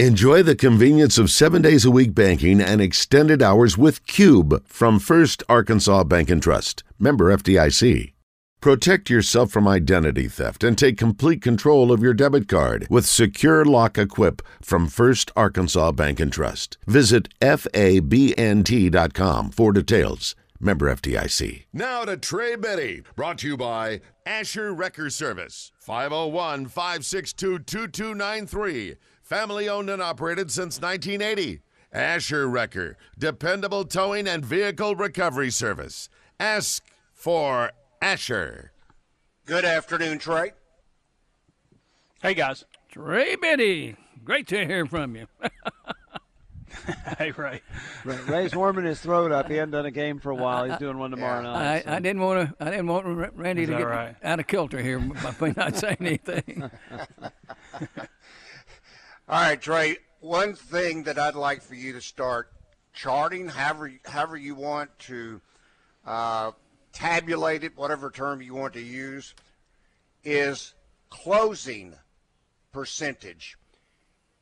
Enjoy the convenience of 7 days a week banking and extended hours with Cube from First Arkansas Bank and Trust, member FDIC. Protect yourself from identity theft and take complete control of your debit card with Secure Lock Equip from First Arkansas Bank and Trust. Visit FABNT.com for details. Member FDIC. Now to Trey Biddy, brought to you by Asher Wrecker Service, 501-562-2293. Family owned and operated since 1980. Asher Wrecker, dependable towing and vehicle recovery service. Ask for Asher. Good afternoon, Trey. Hey, guys. Trey Biddy. Great to hear from you. Hey, Ray. Ray's warming his throat up. He hadn't done a game for a while. He's doing one tomorrow night. So. I didn't want Randy to get out of kilter here by not saying anything. All right, Trey, one thing that I'd like for you to start charting, however you want to tabulate it, whatever term you want to use, is closing percentage.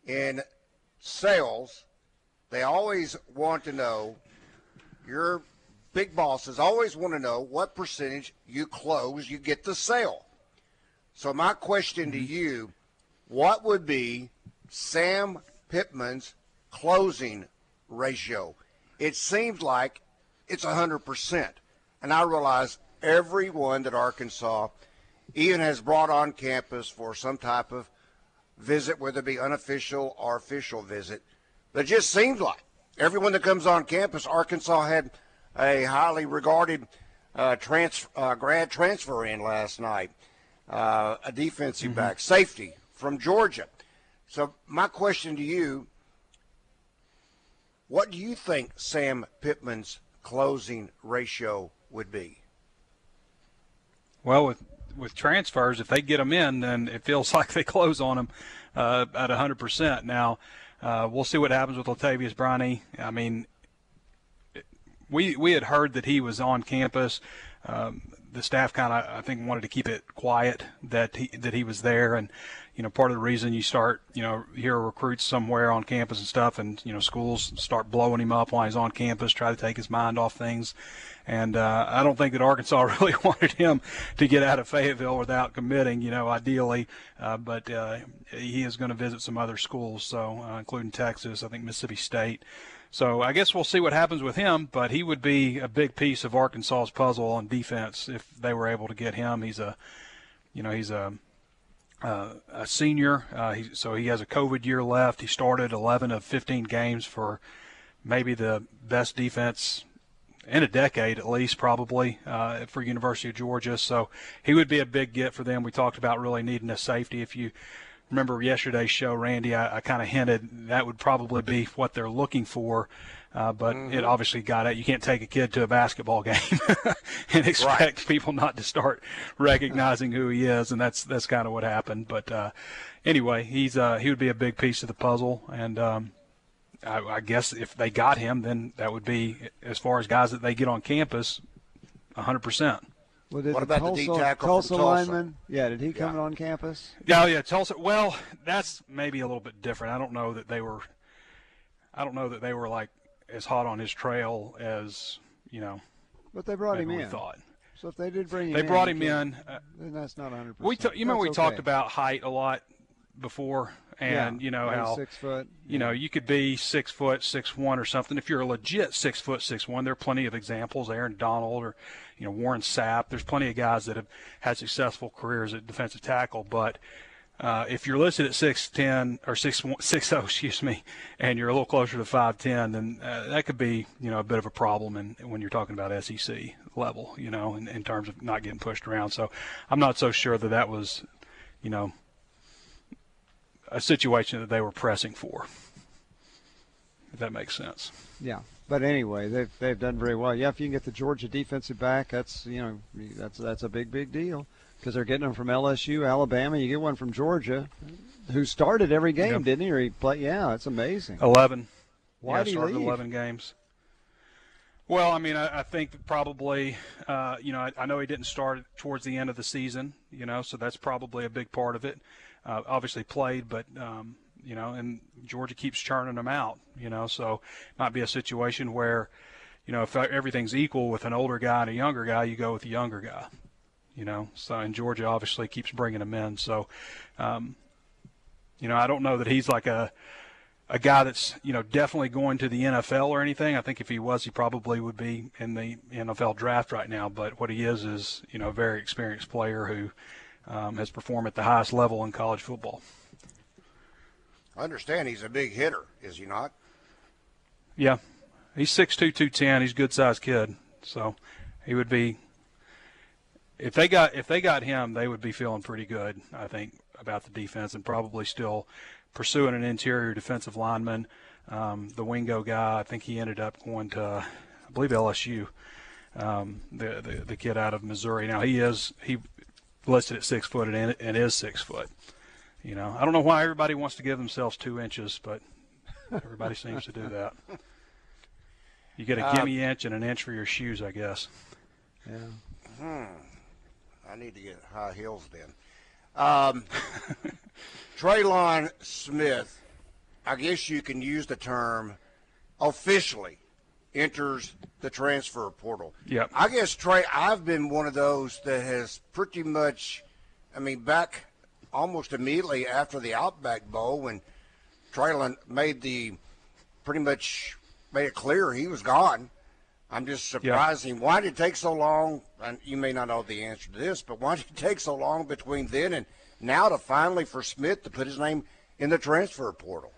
In sales, they always want to know, your big bosses always want to know what percentage you close, you get the sale. So my question to you, what would be Sam Pittman's closing ratio? It seems like it's 100%. And I realize everyone that Arkansas even has brought on campus for some type of visit, whether it be unofficial or official visit, but it just seems like everyone that comes on campus, Arkansas had a highly regarded grad transfer in last night, a defensive back, safety from Georgia. So my question to you, what do you think Sam Pittman's closing ratio would be? Well, with transfers, if they get them in, then it feels like they close on them at 100%. Now, we'll see what happens with Latavius Brini. I mean, we had heard that he was on campus. The staff kind of, I think, wanted to keep it quiet that he was there, and you know, part of the reason you start, you know, hear recruits somewhere on campus and stuff, and you know, schools start blowing him up while he's on campus, try to take his mind off things, and I don't think that Arkansas really wanted him to get out of Fayetteville without committing, you know, ideally, but he is going to visit some other schools, so including Texas, I think Mississippi State. So I guess we'll see what happens with him, but he would be a big piece of Arkansas's puzzle on defense if they were able to get him. He's a senior, so he has a COVID year left. He started 11 of 15 games for maybe the best defense in a decade at least, probably, for University of Georgia. So he would be a big get for them. We talked about really needing a safety. If you remember yesterday's show, Randy, I kind of hinted that would probably be what they're looking for, but it obviously got out. You can't take a kid to a basketball game and expect people not to start recognizing who he is, and that's kind of what happened. But anyway, he would be a big piece of the puzzle, and I guess if they got him, then that would be, as far as guys that they get on campus, 100%. Well, what about Tulsa, the D-tackle Tulsa lineman? Yeah, did he come on campus? Yeah, Tulsa. Well, that's maybe a little bit different. I don't know that they were like as hot on his trail as, you know. But they brought him in. Thought. So if they did bring him in. They brought him in. Then that's not 100%. We talked about height a lot before, and you know how 6 foot. You know, you could be 6 foot, 6'1" or something. If you're a legit 6 foot, 6'1", there are plenty of examples. Aaron Donald or you know Warren Sapp. There's plenty of guys that have had successful careers at defensive tackle. But if you're listed at 6'10" or 6'0", and you're a little closer to 5'10", then that could be, you know, a bit of a problem. And when you're talking about SEC level, you know, in terms of not getting pushed around. So I'm not so sure that was, you know, a situation that they were pressing for, if that makes sense. Yeah, but anyway, they've done very well. Yeah, if you can get the Georgia defensive back, that's, you know, that's a big deal, because they're getting them from LSU, Alabama. You get one from Georgia, who started every game, didn't he? Or he played? Yeah, it's amazing. 11. Why did he started leave? 11 games. Well, I mean, I think probably, you know, I know he didn't start towards the end of the season, you know, so that's probably a big part of it. Obviously played, but you know, and Georgia keeps churning them out, you know, so it might be a situation where, you know, if everything's equal with an older guy and a younger guy, you go with the younger guy, you know. So, and Georgia obviously keeps bringing them in. So, you know, I don't know that he's like a guy that's, you know, definitely going to the NFL or anything. I think if he was, he probably would be in the NFL draft right now. But what he is, you know, a very experienced player who has performed at the highest level in college football. I understand he's a big hitter, is he not? Yeah. He's 6'2", 210. He's a good-sized kid. So he would be – if they got him, they would be feeling pretty good, I think, about the defense, and probably still pursuing an interior defensive lineman. The Wingo guy, I think he ended up going to, I believe, LSU, the kid out of Missouri. Now, he listed at 6 foot and is 6 foot. You know, I don't know why everybody wants to give themselves 2 inches, but everybody seems to do that. You get a gimme inch and an inch for your shoes, I guess. Yeah. I need to get high heels then. Traylon Smith, I guess you can use the term officially enters the transfer portal. Yep. I guess, Trey, I've been one of those that has pretty much, I mean, back almost immediately after the Outback Bowl when Traylon made it clear he was gone. I'm just surprised him. Why did it take so long? And you may not know the answer to this, but why did it take so long between then and now to finally for Smith to put his name in the transfer portal?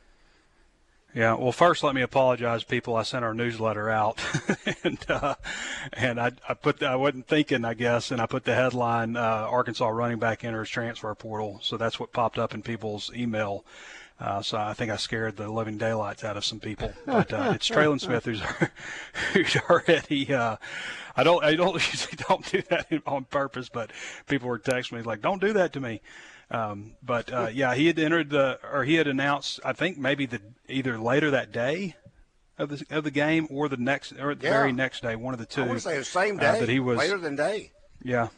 Yeah, well, first let me apologize, people. I sent our newsletter out, and I wasn't thinking, I guess, and I put the headline, Arkansas running back enters transfer portal. So that's what popped up in people's email. So I think I scared the living daylights out of some people, but it's Traylon Smith who's already. I don't usually don't do that on purpose, but people were texting me like, "Don't do that to me." Yeah, he had announced, I think maybe either later that day of the game or the next or the very next day, one of the two. I want to say the same day that he was later than day. Yeah,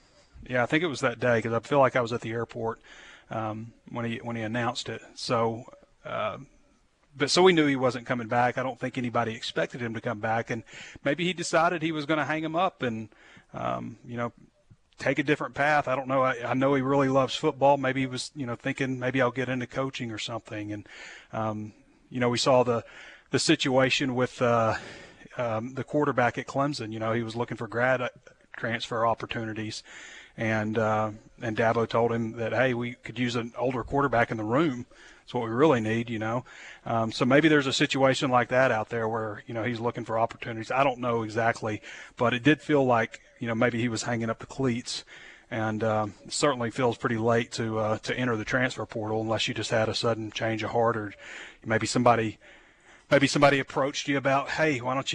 I think it was that day because I feel like I was at the airport. When he announced it. So, so we knew he wasn't coming back. I don't think anybody expected him to come back, and maybe he decided he was going to hang him up and, you know, take a different path. I don't know. I know he really loves football. Maybe he was, you know, thinking maybe I'll get into coaching or something. And, you know, we saw the situation with the quarterback at Clemson. You know, he was looking for grad transfer opportunities. And Dabo told him that, hey, we could use an older quarterback in the room. That's what we really need, you know. So maybe there's a situation like that out there where, you know, he's looking for opportunities. I don't know exactly, but it did feel like, you know, maybe he was hanging up the cleats, and certainly feels pretty late to enter the transfer portal unless you just had a sudden change of heart, or maybe somebody approached you about, hey, why don't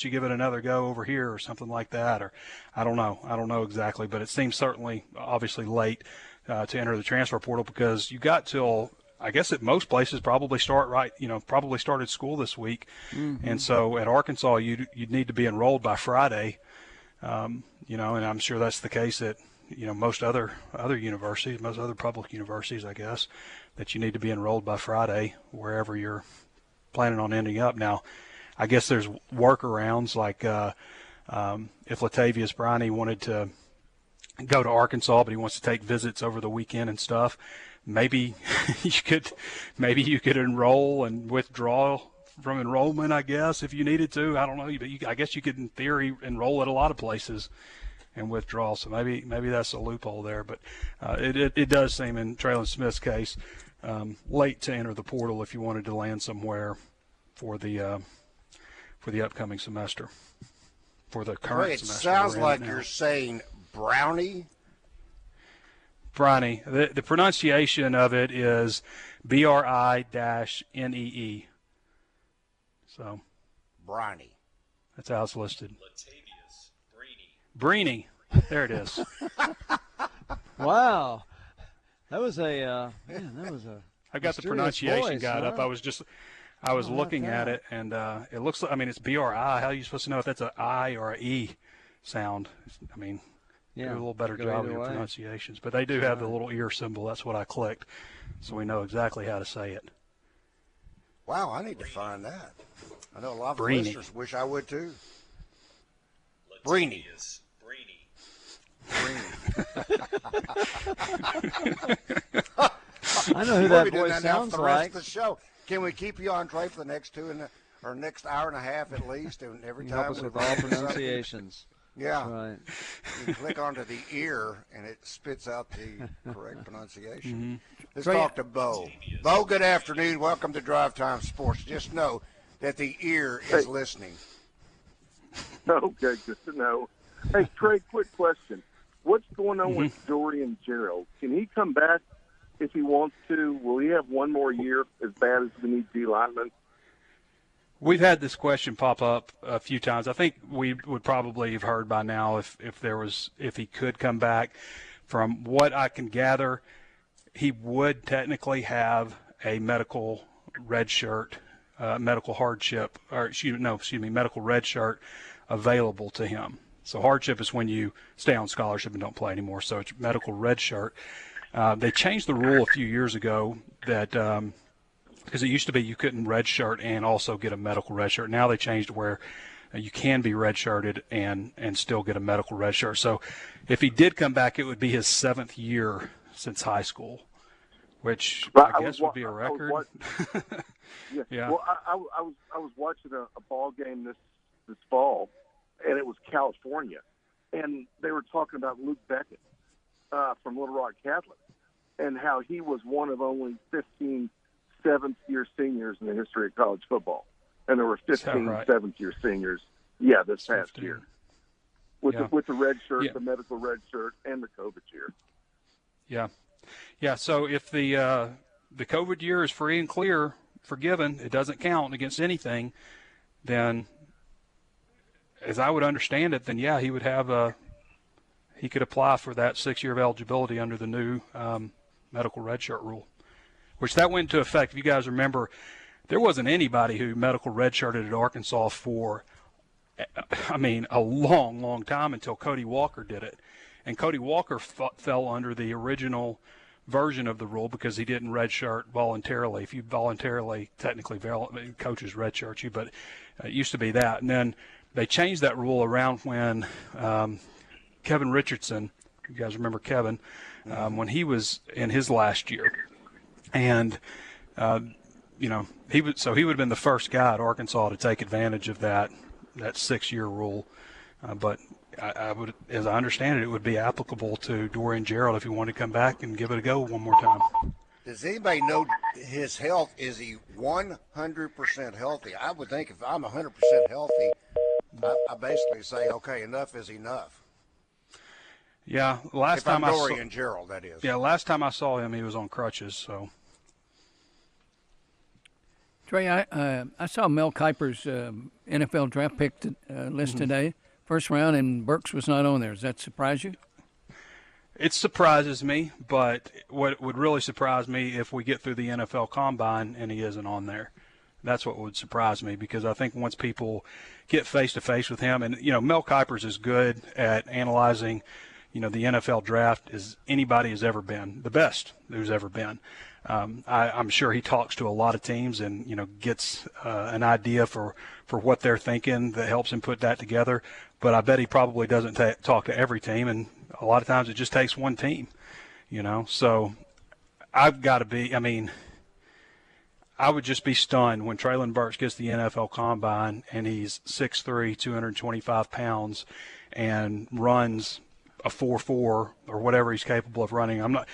you give it another go over here or something like that? Or I don't know exactly, but it seems certainly obviously late to enter the transfer portal, because you got till, I guess at most places probably started school this week. Mm-hmm. And so at Arkansas, you'd need to be enrolled by Friday, you know, and I'm sure that's the case at, you know, most other universities, most other public universities, I guess, that you need to be enrolled by Friday wherever you're planning on ending up. Now, I guess there's workarounds, like if Latavius Brini wanted to go to Arkansas, but he wants to take visits over the weekend and stuff, maybe you could enroll and withdraw from enrollment, I guess, if you needed to. I don't know, but I guess you could, in theory, enroll at a lot of places and withdraw. So maybe that's a loophole there. But it does seem, in Traylon Smith's case, late to enter the portal if you wanted to land somewhere for the upcoming semester, for the current semester. It sounds like you're saying Brownie. Brini. The pronunciation of it is BRI-NEE. So, Brini. That's how it's listed. Latavius Brini. Brini. There it is. Wow. That was a I got the pronunciation guide up. I was looking at it, and it looks like, I mean, it's BRI. How are you supposed to know if that's an I or an E sound? I mean, do a little better job of your pronunciations. But they do have the little ear symbol. That's what I clicked. so we know exactly how to say it. Wow, I need to find that. I know a lot of listeners wish I would too. Latavius Brini. Brini. I know who that boy sounds like. The rest of the show. Can we keep you on, Trey, for the next next hour and a half at least? And every time help us with all pronunciations. Yeah. Right. You click onto the ear, and it spits out the correct pronunciation. Mm-hmm. Let's talk to Bo. Bo, good afternoon. Welcome to Drive Time Sports. Just know that the ear is listening. Okay, good to know. Hey, Trey, quick question. What's going on with Dorian Gerald? Can he come back if he wants to? Will he have one more year as bad as we need D linemen? We've had this question pop up a few times. I think we would probably have heard by now if he could come back. From what I can gather, he would technically have a medical red shirt, medical red shirt available to him. So hardship is when you stay on scholarship and don't play anymore. So it's medical red shirt. They changed the rule a few years ago that because it used to be you couldn't redshirt and also get a medical redshirt. Now they changed where you can be redshirted and still get a medical redshirt. So if he did come back, it would be his 7th year since high school, which I guess would be a record. Yeah. Well, I was watching a ball game this fall, and it was California, and they were talking about Luke Beckett from Little Rock Catholic and how he was one of only 15 seventh-year seniors in the history of college football. And there were 15 seventh-year seniors, this past year. With the red shirt, the medical red shirt, and the COVID year. Yeah. Yeah, so if the COVID year is free and clear, forgiven, it doesn't count against anything, then as I would understand it, then, he would have he could apply for that 6-year of eligibility under the new medical red shirt rule. Which that went into effect, if you guys remember, there wasn't anybody who medical redshirted at Arkansas for, a long, long time until Cody Walker did it. And Cody Walker fell under the original version of the rule because he didn't redshirt voluntarily. If you voluntarily, technically, coaches redshirt you, but it used to be that. And then they changed that rule around when Kevin Richardson, you guys remember Kevin, when he was in his last year. And, he would have been the first guy at Arkansas to take advantage of that 6-year rule. But I would, as I understand it, would be applicable to Dorian Gerald if he wanted to come back and give it a go one more time. Does anybody know his health? Is he 100% healthy? I would think if I'm 100% healthy, I basically say, okay, enough is enough. Yeah, Dorian Gerald, that is. Yeah, last time I saw him, he was on crutches, so. Trey, I saw Mel Kiper's NFL draft pick list today, first round, and Burks was not on there. Does that surprise you? It surprises me, but what would really surprise me if we get through the NFL Combine and he isn't on there. That's what would surprise me, because I think once people get face-to-face with him, and, Mel Kiper's is good at analyzing – the NFL draft is anybody has ever been, the best who's ever been. I'm sure he talks to a lot of teams and, gets an idea for what they're thinking that helps him put that together. But I bet he probably doesn't talk to every team, and a lot of times it just takes one team, So I've got to be – I would just be stunned when Traylon Burks gets the NFL Combine and he's 6'3", 225 pounds, and runs – a 4.4 or whatever he's capable of running. I'm not,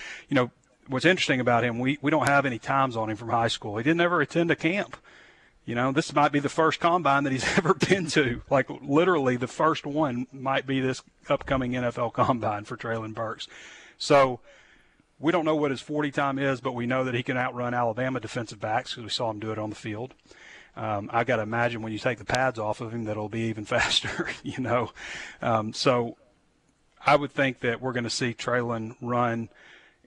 what's interesting about him, we don't have any times on him from high school. He didn't ever attend a camp. This might be the first combine that he's ever been to. Like, literally the first one might be this upcoming NFL Combine for Traylon Burks. So we don't know what his 40 time is, but we know that he can outrun Alabama defensive backs because we saw him do it on the field. I got to imagine when you take the pads off of him, that'll be even faster, so I would think that we're going to see Traylon run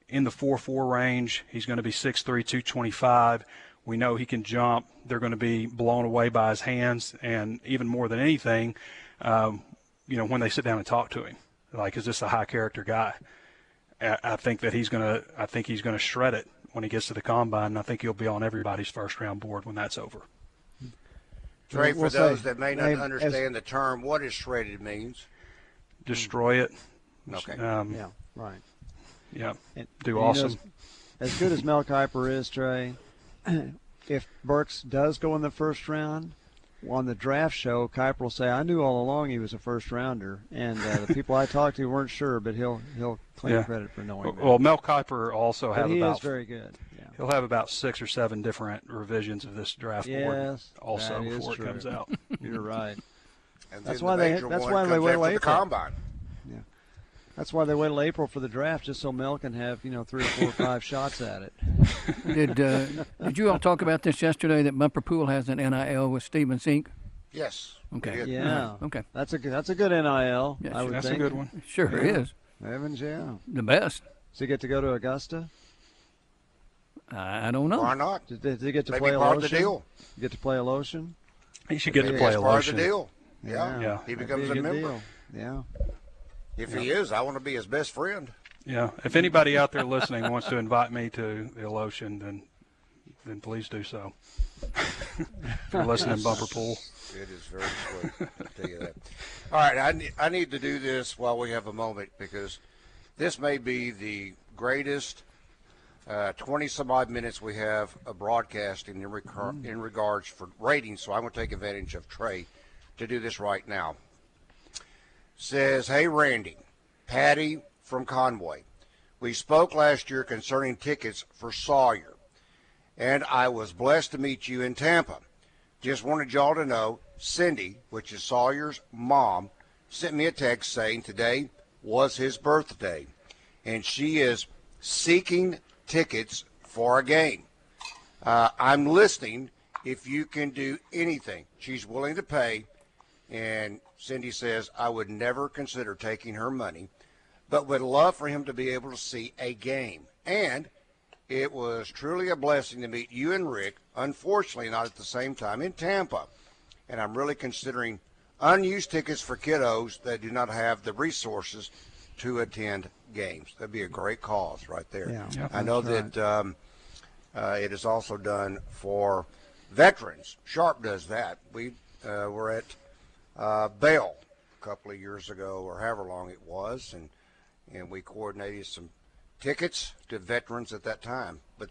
in the 4.4 range. He's going to be 6'3", 225. We know he can jump. They're going to be blown away by his hands, and even more than anything, when they sit down and talk to him, like, is this a high character guy? I think he's going to shred it when he gets to the combine. And I think he'll be on everybody's first-round board when that's over. Trey, for those that may not understand the term, what is shredded means? Destroy it. Okay. Yeah, right. Yeah, and, do awesome. You know, as good as Mel Kiper is, Trey, if Burks does go in the first round, on the draft show, Kiper will say, I knew all along he was a first-rounder, and the people I talked to weren't sure, but he'll claim credit for knowing that. Well, Mel Kiper also is very good. Yeah. He'll have about 6 or 7 different revisions of this draft board also before it comes out. You're right. And that's why they wait till April. The combine. Yeah. That's why they wait till April for the draft, just so Mel can have 3 or 4 or 5 shots at it. Did you all talk about this yesterday? That Bumper Pool has an NIL with Stephen Sink. Yes. Okay. Yeah. Okay. That's a good NIL. Yes, I think that's a good one. Sure is. Evans, the best. Does he get to go to Augusta? I don't know. Why not? Did he get to play part of the deal? Get to play a lotion? He should get to play a lotion. Part of the deal. Yeah. He becomes a member. Deal. Yeah. If he is, I want to be his best friend. Yeah. If anybody out there listening wants to invite me to the lotion, then please do so. If you're listening, Bumper Pool. It is very sweet. I'll tell you that. All right, I need to do this while we have a moment, because this may be the greatest 20-some-odd minutes we have a broadcast in regards for ratings, so I'm going to take advantage of Trey to do this right now. Says, hey, Randy, Patty from Conway. We spoke last year concerning tickets for Sawyer, and I was blessed to meet you in Tampa. Just wanted y'all to know Cindy, which is Sawyer's mom, sent me a text saying today was his birthday, and she is seeking tickets for a game. I'm listening if you can do anything. She's willing to pay, and Cindy says, I would never consider taking her money, but would love for him to be able to see a game. And it was truly a blessing to meet you and Rick, unfortunately not at the same time, in Tampa. And I'm really considering unused tickets for kiddos that do not have the resources to attend games. That'd be a great cause right there. Yeah, I know that it is also done for veterans. Sharp does that. We were at Bell a couple of years ago, or however long it was, and we coordinated some tickets to veterans at that time. But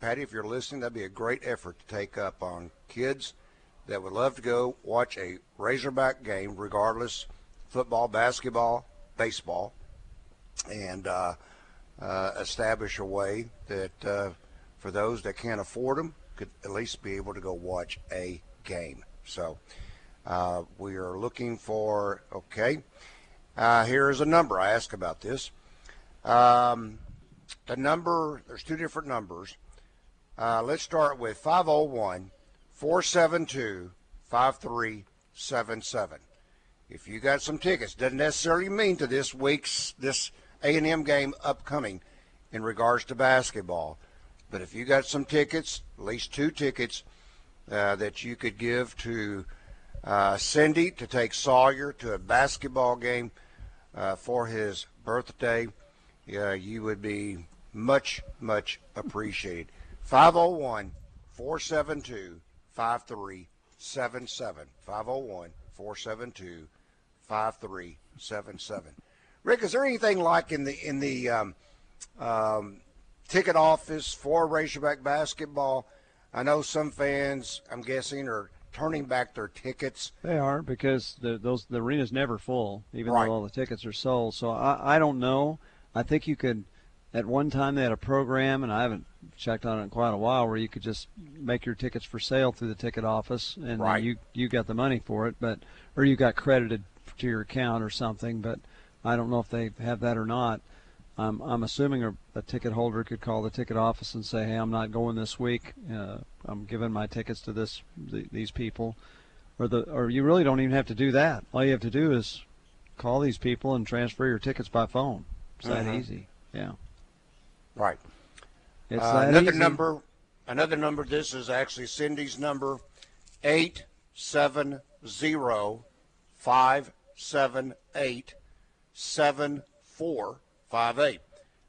Patty, if you're listening, that'd be a great effort to take up on kids that would love to go watch a Razorback game, regardless, football, basketball, baseball, and establish a way that for those that can't afford them could at least be able to go watch a game. So we are looking for, here is a number. I asked about this. The number, there's 2 different numbers. Let's start with 501-472-5377. If you got some tickets, doesn't necessarily mean to this A&M game upcoming in regards to basketball, but if you got some tickets, at least 2 tickets that you could give to Cindy to take Sawyer to a basketball game for his birthday, you would be much, much appreciated. 501-472-5377. 501-472-5377. Rick, is there anything like in the ticket office for Razorback basketball? I know some fans, I'm guessing, are turning back their tickets. They are, because the arena's never full, even though all the tickets are sold. So I don't know. I think you could, at one time they had a program, and I haven't checked on it in quite a while, where you could just make your tickets for sale through the ticket office, and then you got the money for it, but or you got credited to your account or something. But I don't know if they have that or not. I'm assuming a ticket holder could call the ticket office and say, hey, I'm not going this week. I'm giving my tickets to these people. Or you really don't even have to do that. All you have to do is call these people and transfer your tickets by phone. It's that easy. Yeah. Right. It's another easy. Another number, this is actually Cindy's number, 870-578-7458.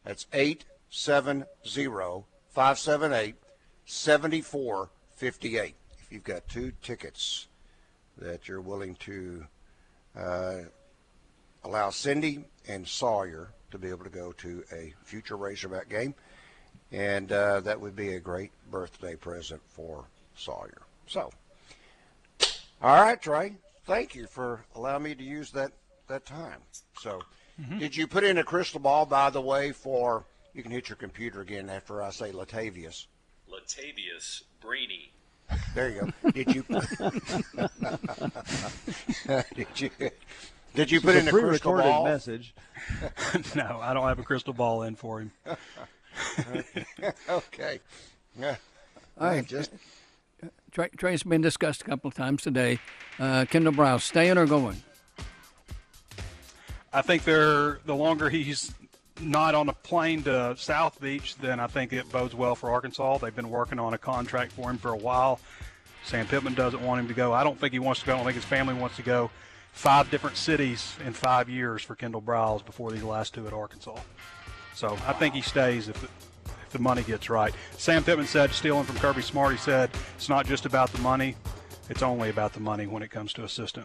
That's 8 570-578-7458. If you've got two tickets that you're willing to allow Cindy and Sawyer to be able to go to a future Razorback game, and that would be a great birthday present for Sawyer. So, all right, Trey, thank you for allowing me to use that time. So, Did you put in a crystal ball, by the way, for – you can hit your computer again after I say Latavius. Latavius Brini. There you go. Did you put in a crystal ball message? No, I don't have a crystal ball in for him. Okay. Yeah. All right. Just Trey's been discussed a couple of times today. Kendall Browse, staying or going? I think the longer he's not on a plane to South Beach, then I think it bodes well for Arkansas. They've been working on a contract for him for a while. Sam Pittman doesn't want him to go. I don't think he wants to go. I don't think his family wants to go. 5 different cities in 5 years for Kendall Browse before these last 2 at Arkansas. So I think he stays if the money gets right. Sam Pittman said, stealing from Kirby Smart, he said, it's not just about the money. It's only about the money when it comes to assistant